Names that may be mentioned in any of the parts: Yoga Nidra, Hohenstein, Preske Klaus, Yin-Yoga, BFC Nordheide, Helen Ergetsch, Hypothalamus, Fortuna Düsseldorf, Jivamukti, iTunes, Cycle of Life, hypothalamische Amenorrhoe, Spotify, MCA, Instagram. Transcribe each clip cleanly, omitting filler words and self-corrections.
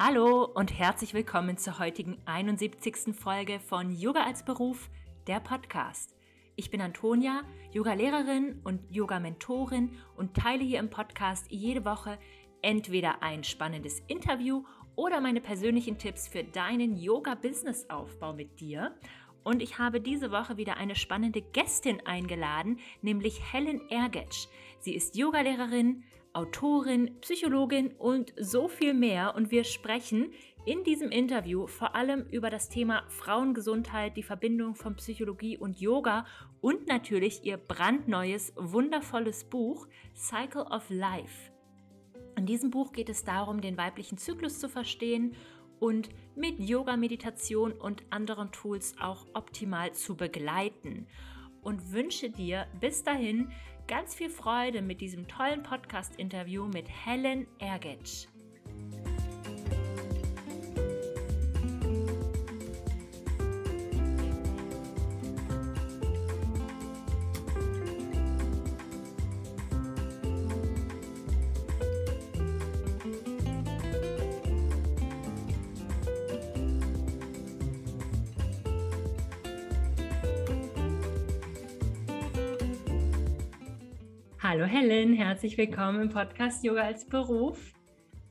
Hallo und herzlich willkommen zur heutigen 71. Folge von Yoga als Beruf, der Podcast. Ich bin Antonia, Yoga-Lehrerin und Yoga-Mentorin und teile hier im Podcast jede Woche entweder ein spannendes Interview oder meine persönlichen Tipps für deinen Yoga-Business-Aufbau mit dir. Und ich habe diese Woche wieder eine spannende Gästin eingeladen, nämlich Helen Ergetsch. Sie ist Yogalehrerin, Autorin, Psychologin und so viel mehr. Und wir sprechen in diesem Interview vor allem über das Thema Frauengesundheit, die Verbindung von Psychologie und Yoga und natürlich ihr brandneues, wundervolles Buch Cycle of Life. In diesem Buch geht es darum, den weiblichen Zyklus zu verstehen und mit Yoga, Meditation und anderen Tools auch optimal zu begleiten. Und wünsche dir bis dahin ganz viel Freude mit diesem tollen Podcast-Interview mit Helen Ergetsch. Hallo Helen, herzlich willkommen im Podcast Yoga als Beruf.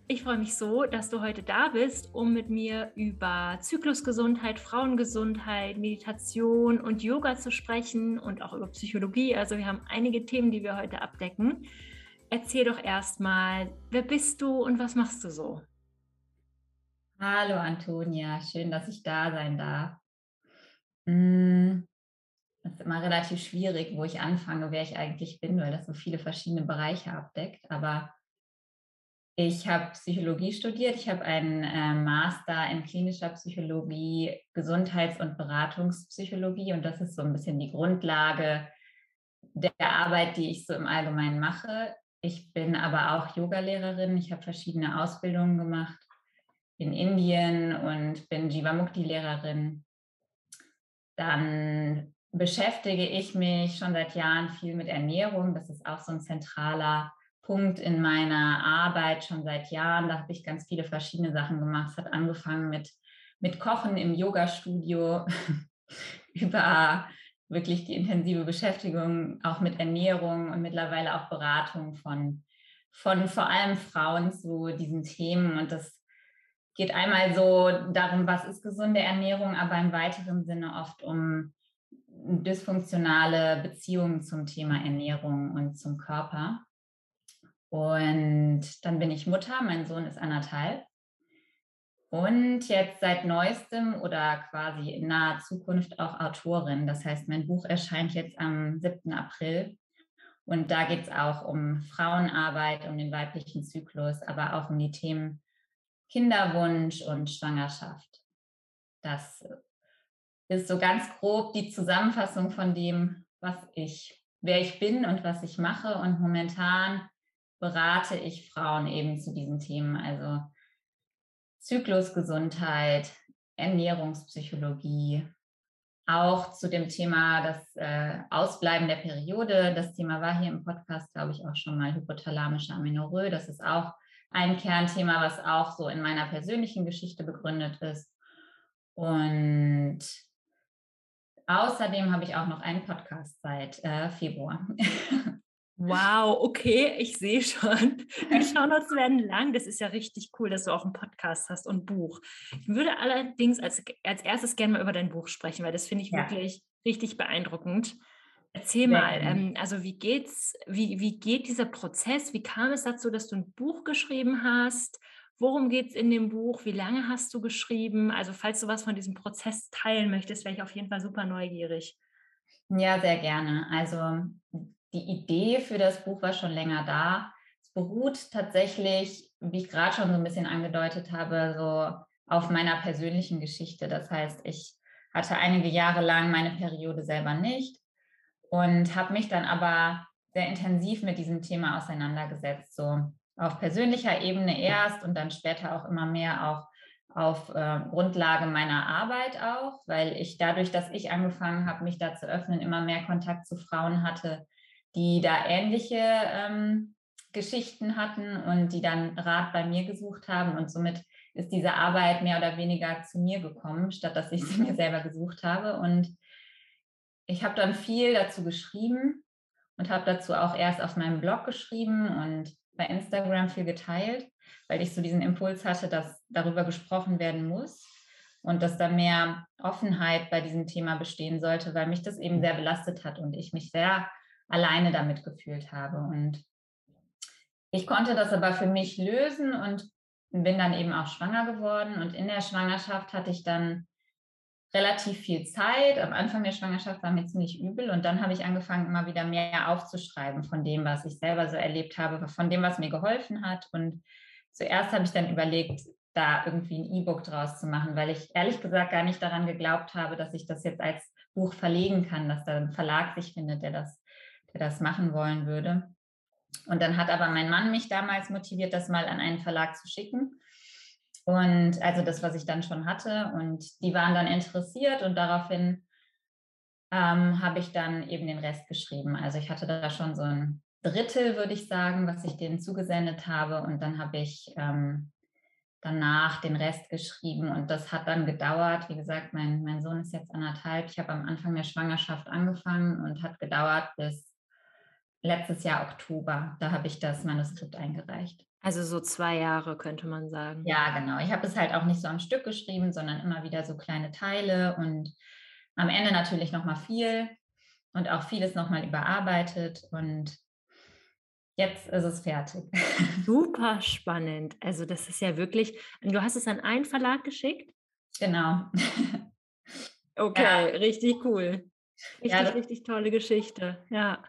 Ich freue mich so, dass du heute da bist, um mit mir über Zyklusgesundheit, Frauengesundheit, Meditation und Yoga zu sprechen und auch über Psychologie. Also wir haben einige Themen, die wir heute abdecken. Erzähl doch erstmal, wer bist du und was machst du so? Hallo Antonia, schön, dass ich da sein darf. Das ist immer relativ schwierig, wo ich anfange, wer ich eigentlich bin, weil das so viele verschiedene Bereiche abdeckt. Aber ich habe Psychologie studiert. Ich habe einen Master in klinischer Psychologie, Gesundheits- und Beratungspsychologie. Und das ist so ein bisschen die Grundlage der Arbeit, die ich so im Allgemeinen mache. Ich bin aber auch Yogalehrerin. Ich habe verschiedene Ausbildungen gemacht in Indien und bin Jivamukti-Lehrerin. Dann beschäftige ich mich schon seit Jahren viel mit Ernährung. Das ist auch so ein zentraler Punkt in meiner Arbeit schon seit Jahren. Da habe ich ganz viele verschiedene Sachen gemacht. Es hat angefangen mit Kochen im Yoga-Studio, über wirklich die intensive Beschäftigung auch mit Ernährung und mittlerweile auch Beratung von vor allem Frauen zu diesen Themen. Und das geht einmal so darum, was ist gesunde Ernährung, aber im weiteren Sinne oft um dysfunktionale Beziehungen zum Thema Ernährung und zum Körper. Und dann bin ich Mutter, mein Sohn ist 1,5. Und jetzt seit Neuestem oder quasi in naher Zukunft auch Autorin. Das heißt, mein Buch erscheint jetzt am 7. April. Und da geht es auch um Frauenarbeit, um den weiblichen Zyklus, aber auch um die Themen Kinderwunsch und Schwangerschaft. Das ist so ganz grob die Zusammenfassung von dem, wer ich bin und was ich mache. Und momentan berate ich Frauen eben zu diesen Themen, also Zyklusgesundheit, Ernährungspsychologie, auch zu dem Thema das Ausbleiben der Periode. Das Thema war hier im Podcast, glaube ich, auch schon mal hypothalamische Amenorrhoe. Das ist auch ein Kernthema, was auch so in meiner persönlichen Geschichte begründet ist. Und außerdem habe ich auch noch einen Podcast seit Februar. Wow, okay, ich sehe schon. Die Shownotes werden lang. Das ist ja richtig cool, dass du auch einen Podcast hast und ein Buch. Ich würde allerdings als erstes gerne mal über dein Buch sprechen, weil das finde ich wirklich richtig beeindruckend. Erzähl mal, also wie geht dieser Prozess? Wie kam es dazu, dass du ein Buch geschrieben hast? Worum geht es in dem Buch? Wie lange hast du geschrieben? Also falls du was von diesem Prozess teilen möchtest, wäre ich auf jeden Fall super neugierig. Ja, sehr gerne. Also die Idee für das Buch war schon länger da. Es beruht tatsächlich, wie ich gerade schon so ein bisschen angedeutet habe, so auf meiner persönlichen Geschichte. Das heißt, ich hatte einige Jahre lang meine Periode selber nicht und habe mich dann aber sehr intensiv mit diesem Thema auseinandergesetzt, so auf persönlicher Ebene erst und dann später auch immer mehr auch auf Grundlage meiner Arbeit auch, weil ich dadurch, dass ich angefangen habe, mich da zu öffnen, immer mehr Kontakt zu Frauen hatte, die da ähnliche Geschichten hatten und die dann Rat bei mir gesucht haben. Und somit ist diese Arbeit mehr oder weniger zu mir gekommen, statt dass ich sie mir selber gesucht habe. Und ich habe dann viel dazu geschrieben und habe dazu auch erst auf meinem Blog geschrieben und bei Instagram viel geteilt, weil ich so diesen Impuls hatte, dass darüber gesprochen werden muss und dass da mehr Offenheit bei diesem Thema bestehen sollte, weil mich das eben sehr belastet hat und ich mich sehr alleine damit gefühlt habe. Und ich konnte das aber für mich lösen und bin dann eben auch schwanger geworden. Und in der Schwangerschaft hatte ich dann relativ viel Zeit. Am Anfang der Schwangerschaft war mir ziemlich übel. Und dann habe ich angefangen, immer wieder mehr aufzuschreiben von dem, was ich selber so erlebt habe, von dem, was mir geholfen hat. Und zuerst habe ich dann überlegt, da irgendwie ein E-Book draus zu machen, weil ich ehrlich gesagt gar nicht daran geglaubt habe, dass ich das jetzt als Buch verlegen kann, dass da ein Verlag sich findet, der das machen wollen würde. Und dann hat aber mein Mann mich damals motiviert, das mal an einen Verlag zu schicken. Und also das, was ich dann schon hatte. Und die waren dann interessiert und daraufhin habe ich dann eben den Rest geschrieben. Also ich hatte da schon so ein Drittel, würde ich sagen, was ich denen zugesendet habe. Und dann habe ich danach den Rest geschrieben. Und das hat dann gedauert. Wie gesagt, mein Sohn ist jetzt 1,5. Ich habe am Anfang der Schwangerschaft angefangen und hat gedauert bis letztes Jahr Oktober, da habe ich das Manuskript eingereicht. Also so 2 Jahre könnte man sagen. Ja, genau. Ich habe es halt auch nicht so am Stück geschrieben, sondern immer wieder so kleine Teile und am Ende natürlich nochmal viel und auch vieles nochmal überarbeitet und jetzt ist es fertig. Super spannend. Also das ist ja wirklich, du hast es an einen Verlag geschickt? Genau. Okay, ja. Richtig cool. Richtig tolle Geschichte, ja.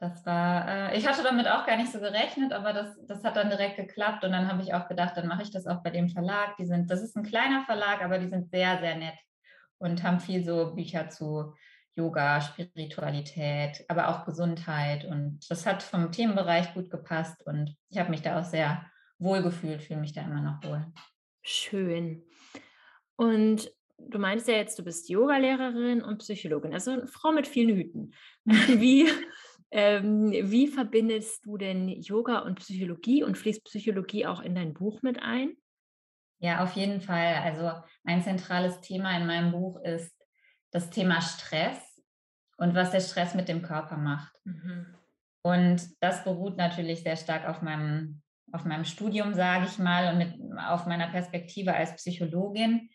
Das war, ich hatte damit auch gar nicht so gerechnet, aber das hat dann direkt geklappt und dann habe ich auch gedacht, dann mache ich das auch bei dem Verlag. Das ist ein kleiner Verlag, aber die sind sehr, sehr nett und haben viel so Bücher zu Yoga, Spiritualität, aber auch Gesundheit und das hat vom Themenbereich gut gepasst und ich habe mich da auch sehr wohl gefühlt, fühle mich da immer noch wohl. Schön. Und du meinst ja jetzt, du bist Yogalehrerin und Psychologin, also eine Frau mit vielen Hüten. Wie verbindest du denn Yoga und Psychologie und fließt Psychologie auch in dein Buch mit ein? Ja, auf jeden Fall. Also ein zentrales Thema in meinem Buch ist das Thema Stress und was der Stress mit dem Körper macht. Mhm. Und das beruht natürlich sehr stark auf meinem Studium, sage ich mal, und auf meiner Perspektive als Psychologin.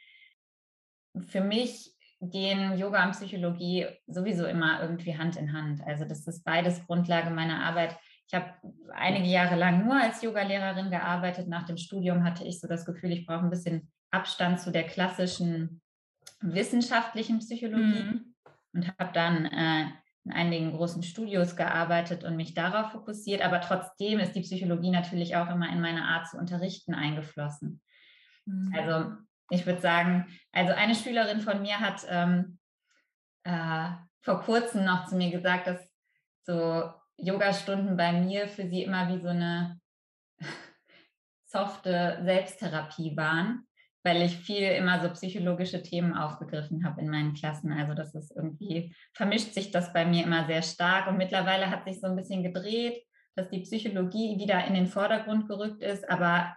Für mich gehen Yoga und Psychologie sowieso immer irgendwie Hand in Hand. Also das ist beides Grundlage meiner Arbeit. Ich habe einige Jahre lang nur als Yogalehrerin gearbeitet. Nach dem Studium hatte ich so das Gefühl, ich brauche ein bisschen Abstand zu der klassischen wissenschaftlichen Psychologie und habe dann in einigen großen Studios gearbeitet und mich darauf fokussiert. Aber trotzdem ist die Psychologie natürlich auch immer in meine Art zu unterrichten eingeflossen. Mhm. Ich würde sagen, also eine Schülerin von mir hat vor kurzem noch zu mir gesagt, dass so Yogastunden bei mir für sie immer wie so eine softe Selbsttherapie waren, weil ich viel immer so psychologische Themen aufgegriffen habe in meinen Klassen. Also das ist irgendwie, vermischt sich das bei mir immer sehr stark und mittlerweile hat sich so ein bisschen gedreht, dass die Psychologie wieder in den Vordergrund gerückt ist, aber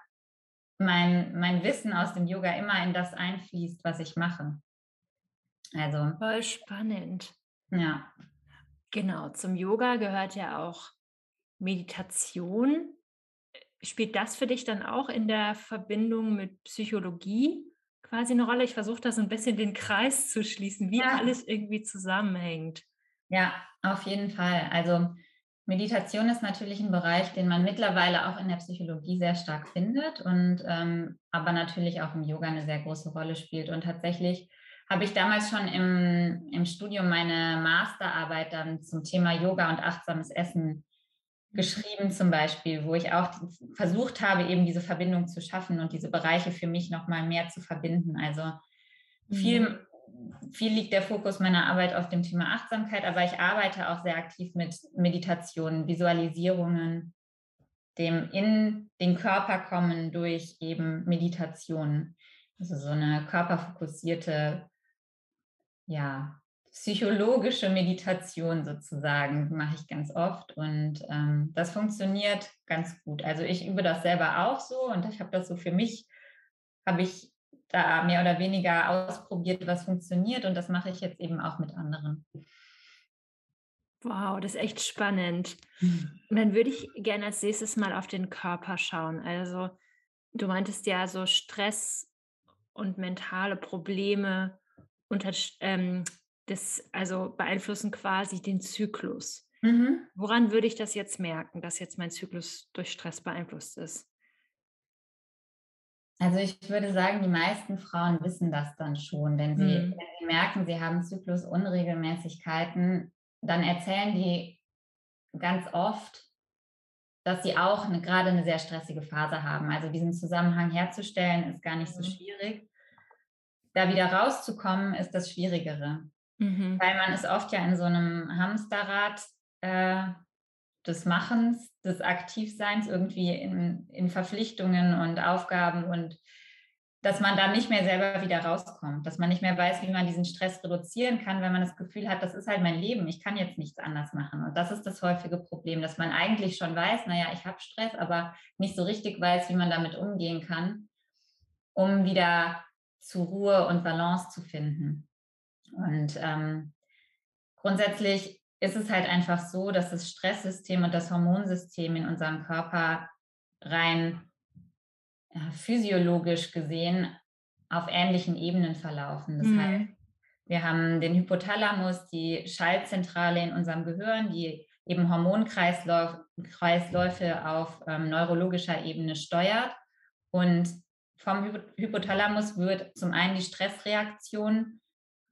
mein Wissen aus dem Yoga immer in das einfließt, was ich mache. Also voll spannend. Ja. Genau, zum Yoga gehört ja auch Meditation. Spielt das für dich dann auch in der Verbindung mit Psychologie quasi eine Rolle? Ich versuche da so ein bisschen den Kreis zu schließen, wie alles irgendwie zusammenhängt. Ja, auf jeden Fall. Also Meditation ist natürlich ein Bereich, den man mittlerweile auch in der Psychologie sehr stark findet und aber natürlich auch im Yoga eine sehr große Rolle spielt. Und tatsächlich habe ich damals schon im Studium meine Masterarbeit dann zum Thema Yoga und achtsames Essen geschrieben zum Beispiel, wo ich auch versucht habe, eben diese Verbindung zu schaffen und diese Bereiche für mich nochmal mehr zu verbinden. Also viel liegt der Fokus meiner Arbeit auf dem Thema Achtsamkeit, aber ich arbeite auch sehr aktiv mit Meditationen, Visualisierungen, dem in den Körper kommen durch eben Meditationen. Also so eine körperfokussierte, psychologische Meditation sozusagen mache ich ganz oft und das funktioniert ganz gut. Also ich übe das selber auch so und ich habe das so für mich habe ich da mehr oder weniger ausprobiert, was funktioniert, und das mache ich jetzt eben auch mit anderen. Wow, das ist echt spannend. Und dann würde ich gerne als nächstes mal auf den Körper schauen. Also du meintest ja so Stress und mentale Probleme beeinflussen quasi den Zyklus. Mhm. Woran würde ich das jetzt merken, dass jetzt mein Zyklus durch Stress beeinflusst ist? Also ich würde sagen, die meisten Frauen wissen das dann schon, wenn sie merken, sie haben Zyklusunregelmäßigkeiten, dann erzählen die ganz oft, dass sie auch gerade eine sehr stressige Phase haben. Also diesen Zusammenhang herzustellen ist gar nicht so schwierig. Da wieder rauszukommen, ist das Schwierigere. Mhm. Weil man ist oft ja in so einem Hamsterrad des Machens, des Aktivseins, irgendwie in Verpflichtungen und Aufgaben, und dass man da nicht mehr selber wieder rauskommt, dass man nicht mehr weiß, wie man diesen Stress reduzieren kann, wenn man das Gefühl hat, das ist halt mein Leben, ich kann jetzt nichts anders machen. Und das ist das häufige Problem, dass man eigentlich schon weiß, naja, ich habe Stress, aber nicht so richtig weiß, wie man damit umgehen kann, um wieder zu Ruhe und Balance zu finden. Und grundsätzlich ist es halt einfach so, dass das Stresssystem und das Hormonsystem in unserem Körper rein physiologisch gesehen auf ähnlichen Ebenen verlaufen. Das heißt, wir haben den Hypothalamus, die Schaltzentrale in unserem Gehirn, die eben Hormonkreisläufe auf neurologischer Ebene steuert. Und vom Hypothalamus wird zum einen die Stressreaktion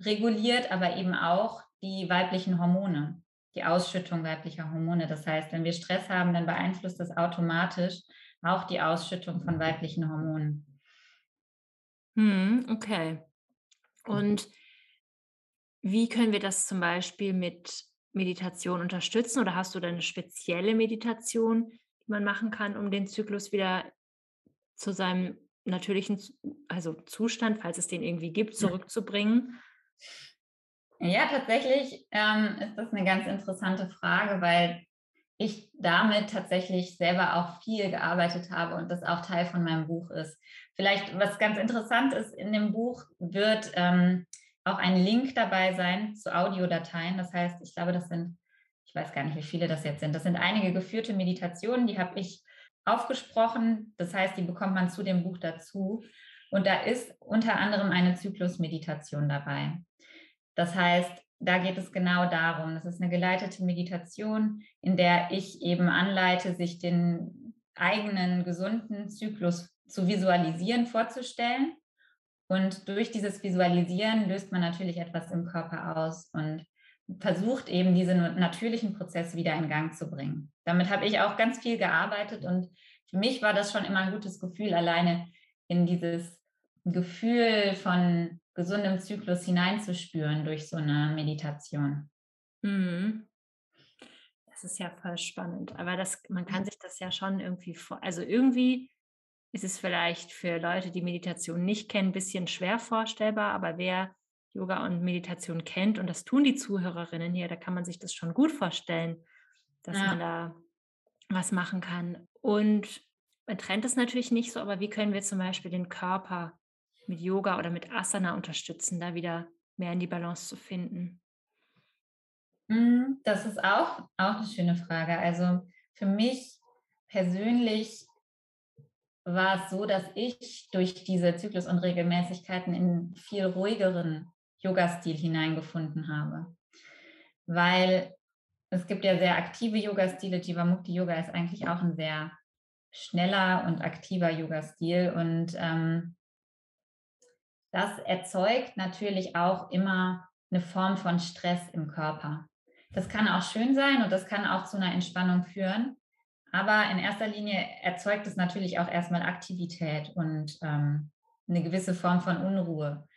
reguliert, aber eben auch die weiblichen Hormone, die Ausschüttung weiblicher Hormone. Das heißt, wenn wir Stress haben, dann beeinflusst das automatisch auch die Ausschüttung von weiblichen Hormonen. Okay. Und wie können wir das zum Beispiel mit Meditation unterstützen? Oder hast du da eine spezielle Meditation, die man machen kann, um den Zyklus wieder zu seinem natürlichen, also Zustand, falls es den irgendwie gibt, zurückzubringen? Ja, tatsächlich ist das eine ganz interessante Frage, weil ich damit tatsächlich selber auch viel gearbeitet habe und das auch Teil von meinem Buch ist. Vielleicht, was ganz interessant ist, in dem Buch wird auch ein Link dabei sein zu Audiodateien. Das heißt, ich glaube, ich weiß gar nicht, wie viele das jetzt sind. Das sind einige geführte Meditationen, die habe ich aufgesprochen. Das heißt, die bekommt man zu dem Buch dazu. Und da ist unter anderem eine Zyklusmeditation dabei. Das heißt, da geht es genau darum. Das ist eine geleitete Meditation, in der ich eben anleite, sich den eigenen gesunden Zyklus zu visualisieren, vorzustellen. Und durch dieses Visualisieren löst man natürlich etwas im Körper aus und versucht eben, diese natürlichen Prozesse wieder in Gang zu bringen. Damit habe ich auch ganz viel gearbeitet, und für mich war das schon immer ein gutes Gefühl, alleine in dieses Gefühl von gesundem Zyklus hineinzuspüren durch so eine Meditation. Mhm. Das ist ja voll spannend. Aber man kann sich das ja schon irgendwie irgendwie ist es vielleicht für Leute, die Meditation nicht kennen, ein bisschen schwer vorstellbar. Aber wer Yoga und Meditation kennt, und das tun die Zuhörerinnen hier, da kann man sich das schon gut vorstellen, dass man da was machen kann. Und man trennt es natürlich nicht so, aber wie können wir zum Beispiel den Körper mit Yoga oder mit Asana unterstützen, da wieder mehr in die Balance zu finden? Das ist auch eine schöne Frage. Also für mich persönlich war es so, dass ich durch diese Zyklusunregelmäßigkeiten in einen viel ruhigeren Yoga-Stil hineingefunden habe. Weil es gibt ja sehr aktive Yoga-Stile. Jivamukti-Yoga ist eigentlich auch ein sehr schneller und aktiver Yoga-Stil, und das erzeugt natürlich auch immer eine Form von Stress im Körper. Das kann auch schön sein und das kann auch zu einer Entspannung führen, aber in erster Linie erzeugt es natürlich auch erstmal Aktivität und eine gewisse Form von Unruhe.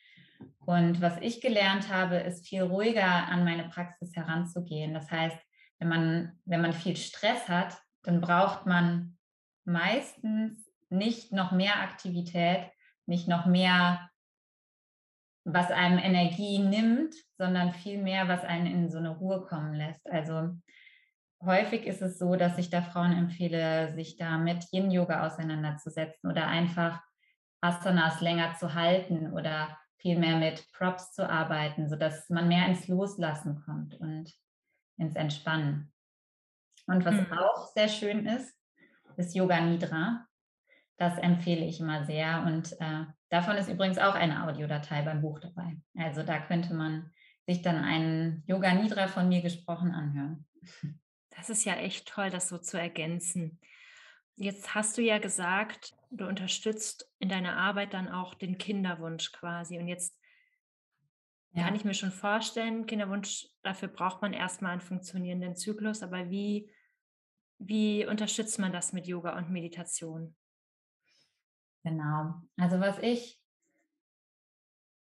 Und was ich gelernt habe, ist, viel ruhiger an meine Praxis heranzugehen. Das heißt, wenn man viel Stress hat, dann braucht man meistens nicht noch mehr Aktivität, nicht noch mehr, was einem Energie nimmt, sondern vielmehr, was einen in so eine Ruhe kommen lässt. Also häufig ist es so, dass ich da Frauen empfehle, sich da mit Yin-Yoga auseinanderzusetzen oder einfach Asanas länger zu halten oder viel mehr mit Props zu arbeiten, sodass man mehr ins Loslassen kommt und ins Entspannen. Und was auch sehr schön ist, ist Yoga Nidra. Das empfehle ich immer sehr. Und davon ist übrigens auch eine Audiodatei beim Buch dabei. Also da könnte man sich dann einen Yoga Nidra von mir gesprochen anhören. Das ist ja echt toll, das so zu ergänzen. Jetzt hast du ja gesagt, du unterstützt in deiner Arbeit dann auch den Kinderwunsch quasi. Und jetzt kann ich mir schon vorstellen, Kinderwunsch, dafür braucht man erstmal einen funktionierenden Zyklus. Aber wie unterstützt man das mit Yoga und Meditation? Genau. Also was ich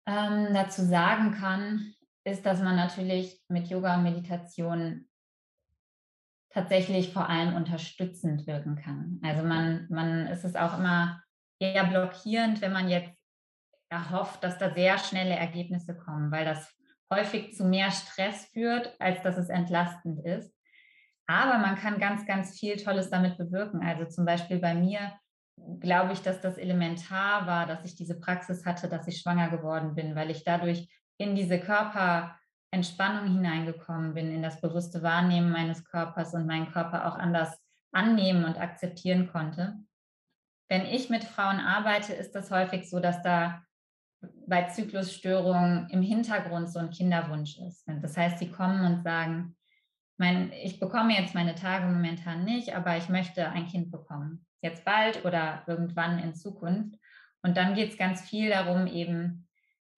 dazu sagen kann, ist, dass man natürlich mit Yoga und Meditation tatsächlich vor allem unterstützend wirken kann. Also man ist es auch immer eher blockierend, wenn man jetzt erhofft, dass da sehr schnelle Ergebnisse kommen, weil das häufig zu mehr Stress führt, als dass es entlastend ist. Aber man kann ganz, ganz viel Tolles damit bewirken. Also zum Beispiel bei mir glaube ich, dass das elementar war, dass ich diese Praxis hatte, dass ich schwanger geworden bin, weil ich dadurch in diese Körperentspannung hineingekommen bin, in das bewusste Wahrnehmen meines Körpers und meinen Körper auch anders annehmen und akzeptieren konnte. Wenn ich mit Frauen arbeite, ist das häufig so, dass da bei Zyklusstörungen im Hintergrund so ein Kinderwunsch ist. Das heißt, sie kommen und sagen, ich bekomme jetzt meine Tage momentan nicht, aber ich möchte ein Kind bekommen, jetzt bald oder irgendwann in Zukunft. Und dann geht es ganz viel darum, eben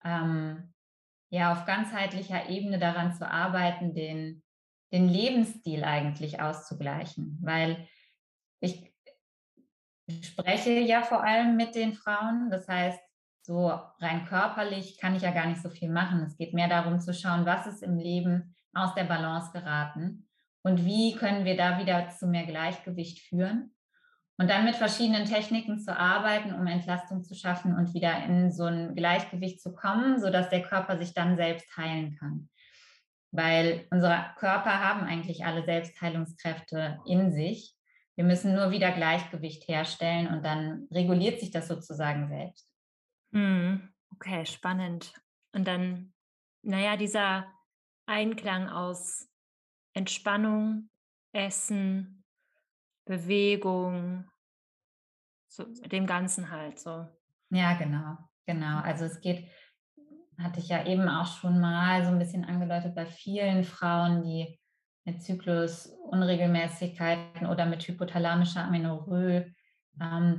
auf ganzheitlicher Ebene daran zu arbeiten, den Lebensstil eigentlich auszugleichen, weil ich spreche ja vor allem mit den Frauen, das heißt, so rein körperlich kann ich ja gar nicht so viel machen. Es geht mehr darum zu schauen, was ist im Leben aus der Balance geraten und wie können wir da wieder zu mehr Gleichgewicht führen und dann mit verschiedenen Techniken zu arbeiten, um Entlastung zu schaffen und wieder in so ein Gleichgewicht zu kommen, sodass der Körper sich dann selbst heilen kann. Weil unsere Körper haben eigentlich alle Selbstheilungskräfte in sich. Wir müssen nur wieder Gleichgewicht herstellen und dann reguliert sich das sozusagen selbst. Okay, spannend. Und dann, dieser Einklang aus Entspannung, Essen, Bewegung, so dem Ganzen halt so. Ja, genau. Also es geht, hatte ich ja eben auch schon mal so ein bisschen angedeutet, bei vielen Frauen, die mit Zyklusunregelmäßigkeiten oder mit hypothalamischer Amenorrhoe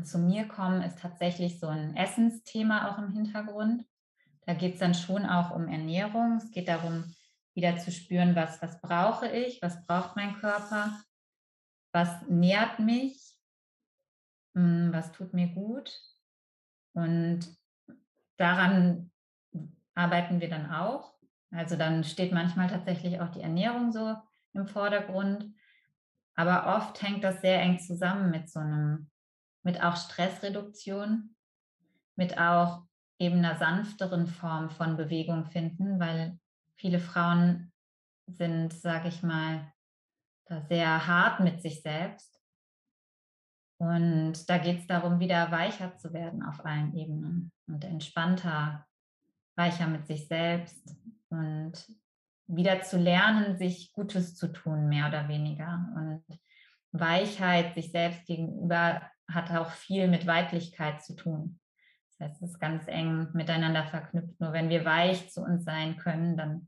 zu mir kommen, ist tatsächlich so ein Essensthema auch im Hintergrund. Da geht es dann schon auch um Ernährung. Es geht darum, wieder zu spüren, was brauche ich, was braucht mein Körper, was nährt mich, was tut mir gut. Und daran arbeiten wir dann auch. Also dann steht manchmal tatsächlich auch die Ernährung so im Vordergrund. Aber oft hängt das sehr eng zusammen mit auch Stressreduktion, mit auch eben einer sanfteren Form von Bewegung finden, weil viele Frauen sind, sage ich mal, da sehr hart mit sich selbst. Und da geht es darum, wieder weicher zu werden auf allen Ebenen und entspannter, weicher mit sich selbst und wieder zu lernen, sich Gutes zu tun, mehr oder weniger. Und Weichheit sich selbst gegenüber hat auch viel mit Weiblichkeit zu tun. Das heißt, es ist ganz eng miteinander verknüpft. Nur wenn wir weich zu uns sein können, dann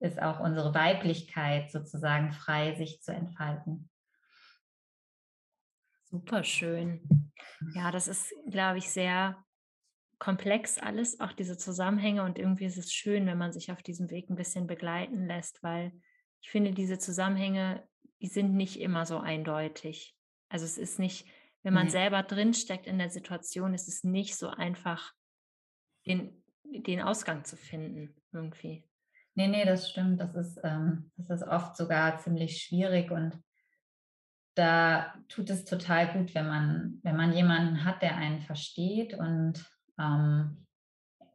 ist auch unsere Weiblichkeit sozusagen frei, sich zu entfalten. Super schön. Ja, das ist, glaube ich, sehr komplex alles, auch diese Zusammenhänge. Und irgendwie ist es schön, wenn man sich auf diesem Weg ein bisschen begleiten lässt, weil ich finde, diese Zusammenhänge, die sind nicht immer so eindeutig. Also es ist nicht, wenn man selber drinsteckt in der Situation, ist es nicht so einfach, den Ausgang zu finden irgendwie. Nee, das stimmt. Das ist oft sogar ziemlich schwierig und da tut es total gut, wenn man jemanden hat, der einen versteht und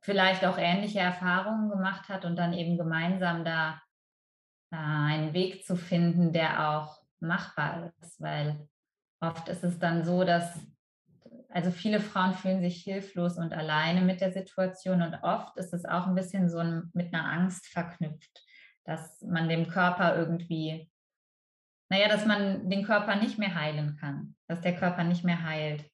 vielleicht auch ähnliche Erfahrungen gemacht hat und dann eben gemeinsam da einen Weg zu finden, der auch machbar ist, weil oft ist es dann so, dass Also viele Frauen fühlen sich hilflos und alleine mit der Situation und oft ist es auch ein bisschen so mit einer Angst verknüpft, dass man dem Körper irgendwie, dass man den Körper nicht mehr heilen kann, dass der Körper nicht mehr heilt.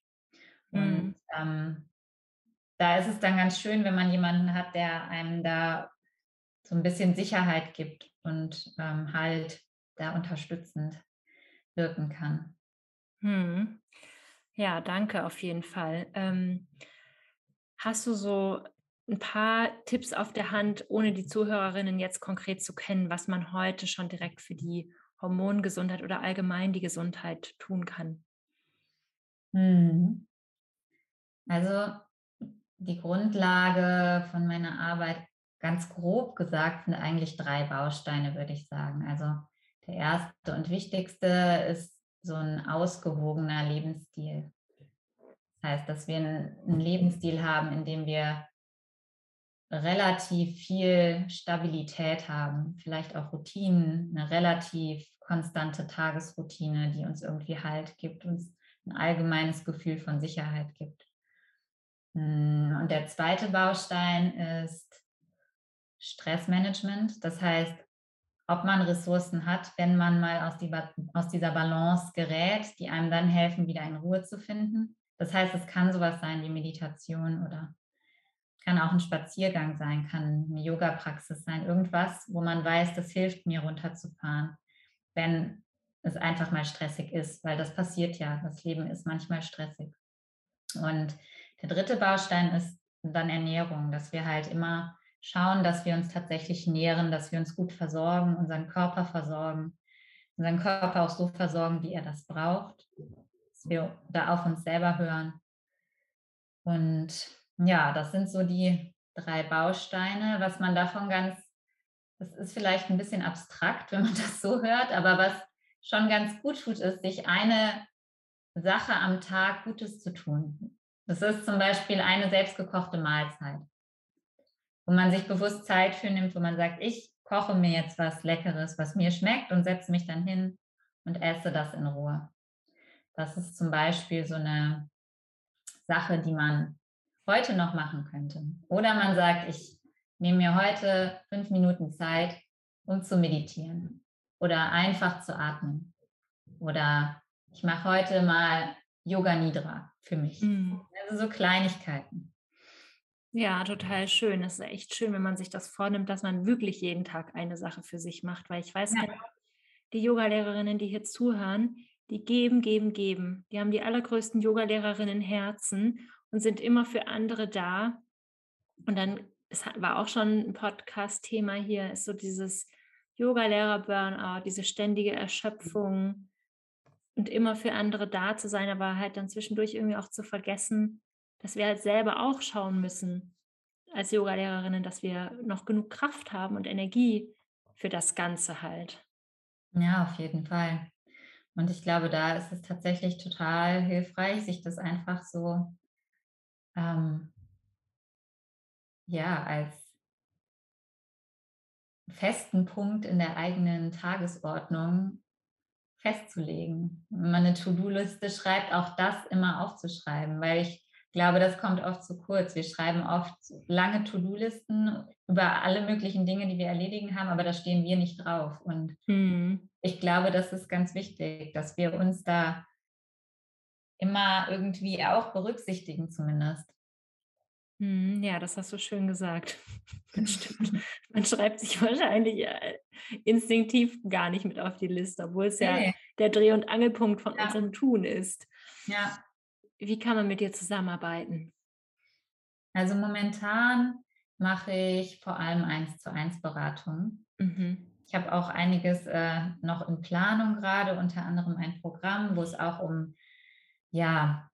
Und da ist es dann ganz schön, wenn man jemanden hat, der einem da so ein bisschen Sicherheit gibt und halt da unterstützend wirken kann. Hm. Ja, danke auf jeden Fall. Hast du so ein paar Tipps auf der Hand, ohne die Zuhörerinnen jetzt konkret zu kennen, was man heute schon direkt für die Hormongesundheit oder allgemein die Gesundheit tun kann? Hm. Also die Grundlage von meiner Arbeit, ganz grob gesagt, sind eigentlich 3 Bausteine, würde ich sagen. Also der erste und wichtigste ist so ein ausgewogener Lebensstil. Das heißt, dass wir einen Lebensstil haben, in dem wir relativ viel Stabilität haben, vielleicht auch Routinen, eine relativ konstante Tagesroutine, die uns irgendwie Halt gibt, uns ein allgemeines Gefühl von Sicherheit gibt. Und der zweite Baustein ist Stressmanagement. Das heißt, ob man Ressourcen hat, wenn man mal aus dieser Balance gerät, die einem dann helfen, wieder in Ruhe zu finden. Das heißt, es kann sowas sein wie Meditation oder kann auch ein Spaziergang sein, kann eine Yoga-Praxis sein, irgendwas, wo man weiß, das hilft mir runterzufahren, wenn es einfach mal stressig ist, weil das passiert ja, das Leben ist manchmal stressig. Und der dritte Baustein ist dann Ernährung, dass wir halt immer schauen, dass wir uns tatsächlich nähren, dass wir uns gut versorgen, unseren Körper auch so versorgen, wie er das braucht, dass wir da auf uns selber hören. Und ja, das sind so die 3 Bausteine, was man davon das ist vielleicht ein bisschen abstrakt, wenn man das so hört, aber was schon ganz gut tut, ist, sich eine Sache am Tag Gutes zu tun. Das ist zum Beispiel eine selbstgekochte Mahlzeit, wo man sich bewusst Zeit für nimmt, wo man sagt, ich koche mir jetzt was Leckeres, was mir schmeckt und setze mich dann hin und esse das in Ruhe. Das ist zum Beispiel so eine Sache, die man heute noch machen könnte. Oder man sagt, ich nehme mir heute 5 Minuten Zeit, um zu meditieren oder einfach zu atmen. Oder ich mache heute mal Yoga Nidra für mich. Mhm. Also so Kleinigkeiten. Ja, total schön. Das ist echt schön, wenn man sich das vornimmt, dass man wirklich jeden Tag eine Sache für sich macht, weil ich weiß genau, die Yogalehrerinnen, die hier zuhören, die geben. Die haben die allergrößten Yogalehrerinnen-Herzen und sind immer für andere da. Und dann, es war auch schon ein Podcast-Thema hier, ist so dieses Yogalehrer-Burnout, diese ständige Erschöpfung und immer für andere da zu sein, aber halt dann zwischendurch irgendwie auch zu vergessen, dass wir halt selber auch schauen müssen als Yogalehrerinnen, dass wir noch genug Kraft haben und Energie für das Ganze halt. Ja, auf jeden Fall. Und ich glaube, da ist es tatsächlich total hilfreich, sich das einfach so als festen Punkt in der eigenen Tagesordnung festzulegen. Wenn man eine To-Do-Liste schreibt, auch das immer aufzuschreiben, weil ich glaube, das kommt oft zu kurz. Wir schreiben oft lange To-Do-Listen über alle möglichen Dinge, die wir erledigen haben, aber da stehen wir nicht drauf. Und ich glaube, das ist ganz wichtig, dass wir uns da immer irgendwie auch berücksichtigen zumindest. Ja, das hast du schön gesagt. Das stimmt. Man schreibt sich wahrscheinlich instinktiv gar nicht mit auf die Liste, obwohl es ja der Dreh- und Angelpunkt von unserem Tun ist. Ja. Wie kann man mit dir zusammenarbeiten? Also momentan mache ich vor allem 1:1 Beratung. Mhm. Ich habe auch einiges noch in Planung gerade, unter anderem ein Programm, wo es auch um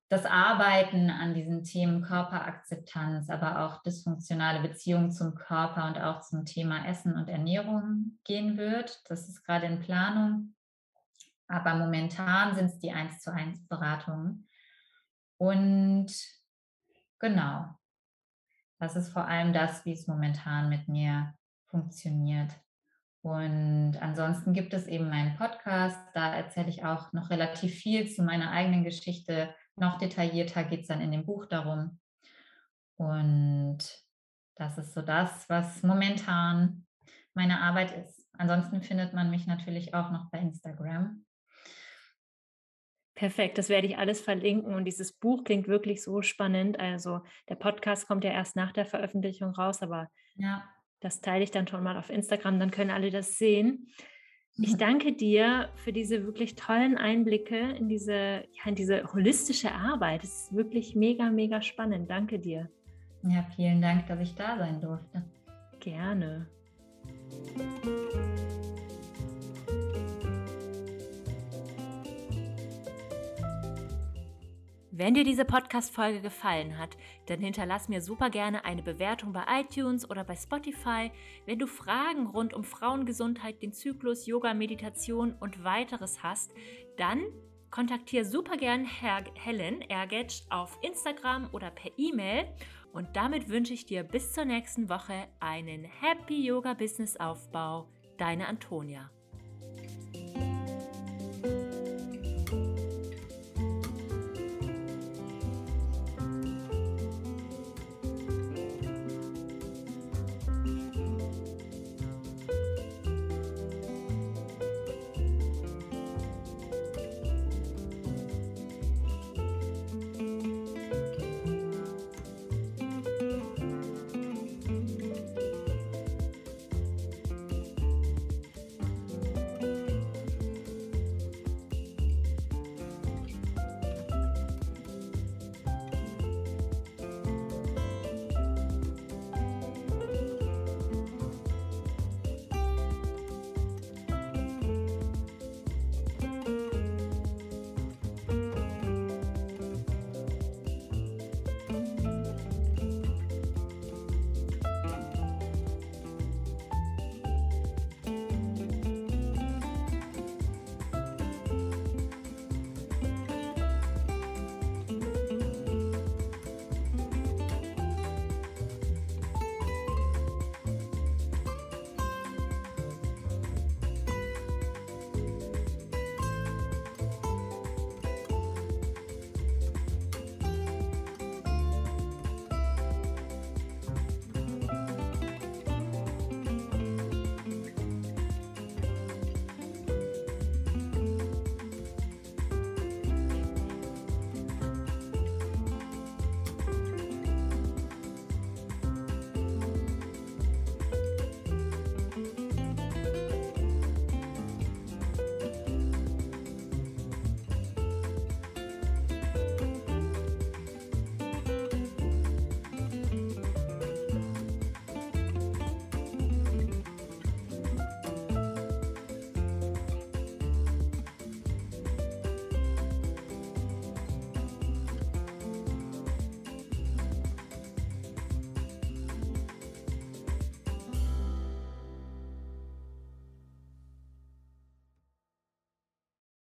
das Arbeiten an diesen Themen Körperakzeptanz, aber auch dysfunktionale Beziehung zum Körper und auch zum Thema Essen und Ernährung gehen wird. Das ist gerade in Planung. Aber momentan sind es die 1:1 Beratungen. Und genau, das ist vor allem das, wie es momentan mit mir funktioniert. Und ansonsten gibt es eben meinen Podcast, da erzähle ich auch noch relativ viel zu meiner eigenen Geschichte, Noch detaillierter geht es dann in dem Buch darum. Und das ist so das, was momentan meine Arbeit ist. Ansonsten findet man mich natürlich auch noch bei Instagram. Perfekt, das werde ich alles verlinken. Und dieses Buch klingt wirklich so spannend. Also der Podcast kommt ja erst nach der Veröffentlichung raus, aber ja, das teile ich dann schon mal auf Instagram, dann können alle das sehen. Ich danke dir für diese wirklich tollen Einblicke in diese holistische Arbeit. Es ist wirklich mega, mega spannend. Danke dir. Ja, vielen Dank, dass ich da sein durfte. Gerne. Wenn dir diese Podcast-Folge gefallen hat, dann hinterlass mir super gerne eine Bewertung bei iTunes oder bei Spotify. Wenn du Fragen rund um Frauengesundheit, den Zyklus, Yoga, Meditation und weiteres hast, dann kontaktiere super gerne Helen Ergetsch auf Instagram oder per E-Mail. Und damit wünsche ich dir bis zur nächsten Woche einen Happy Yoga Business Aufbau. Deine Antonia.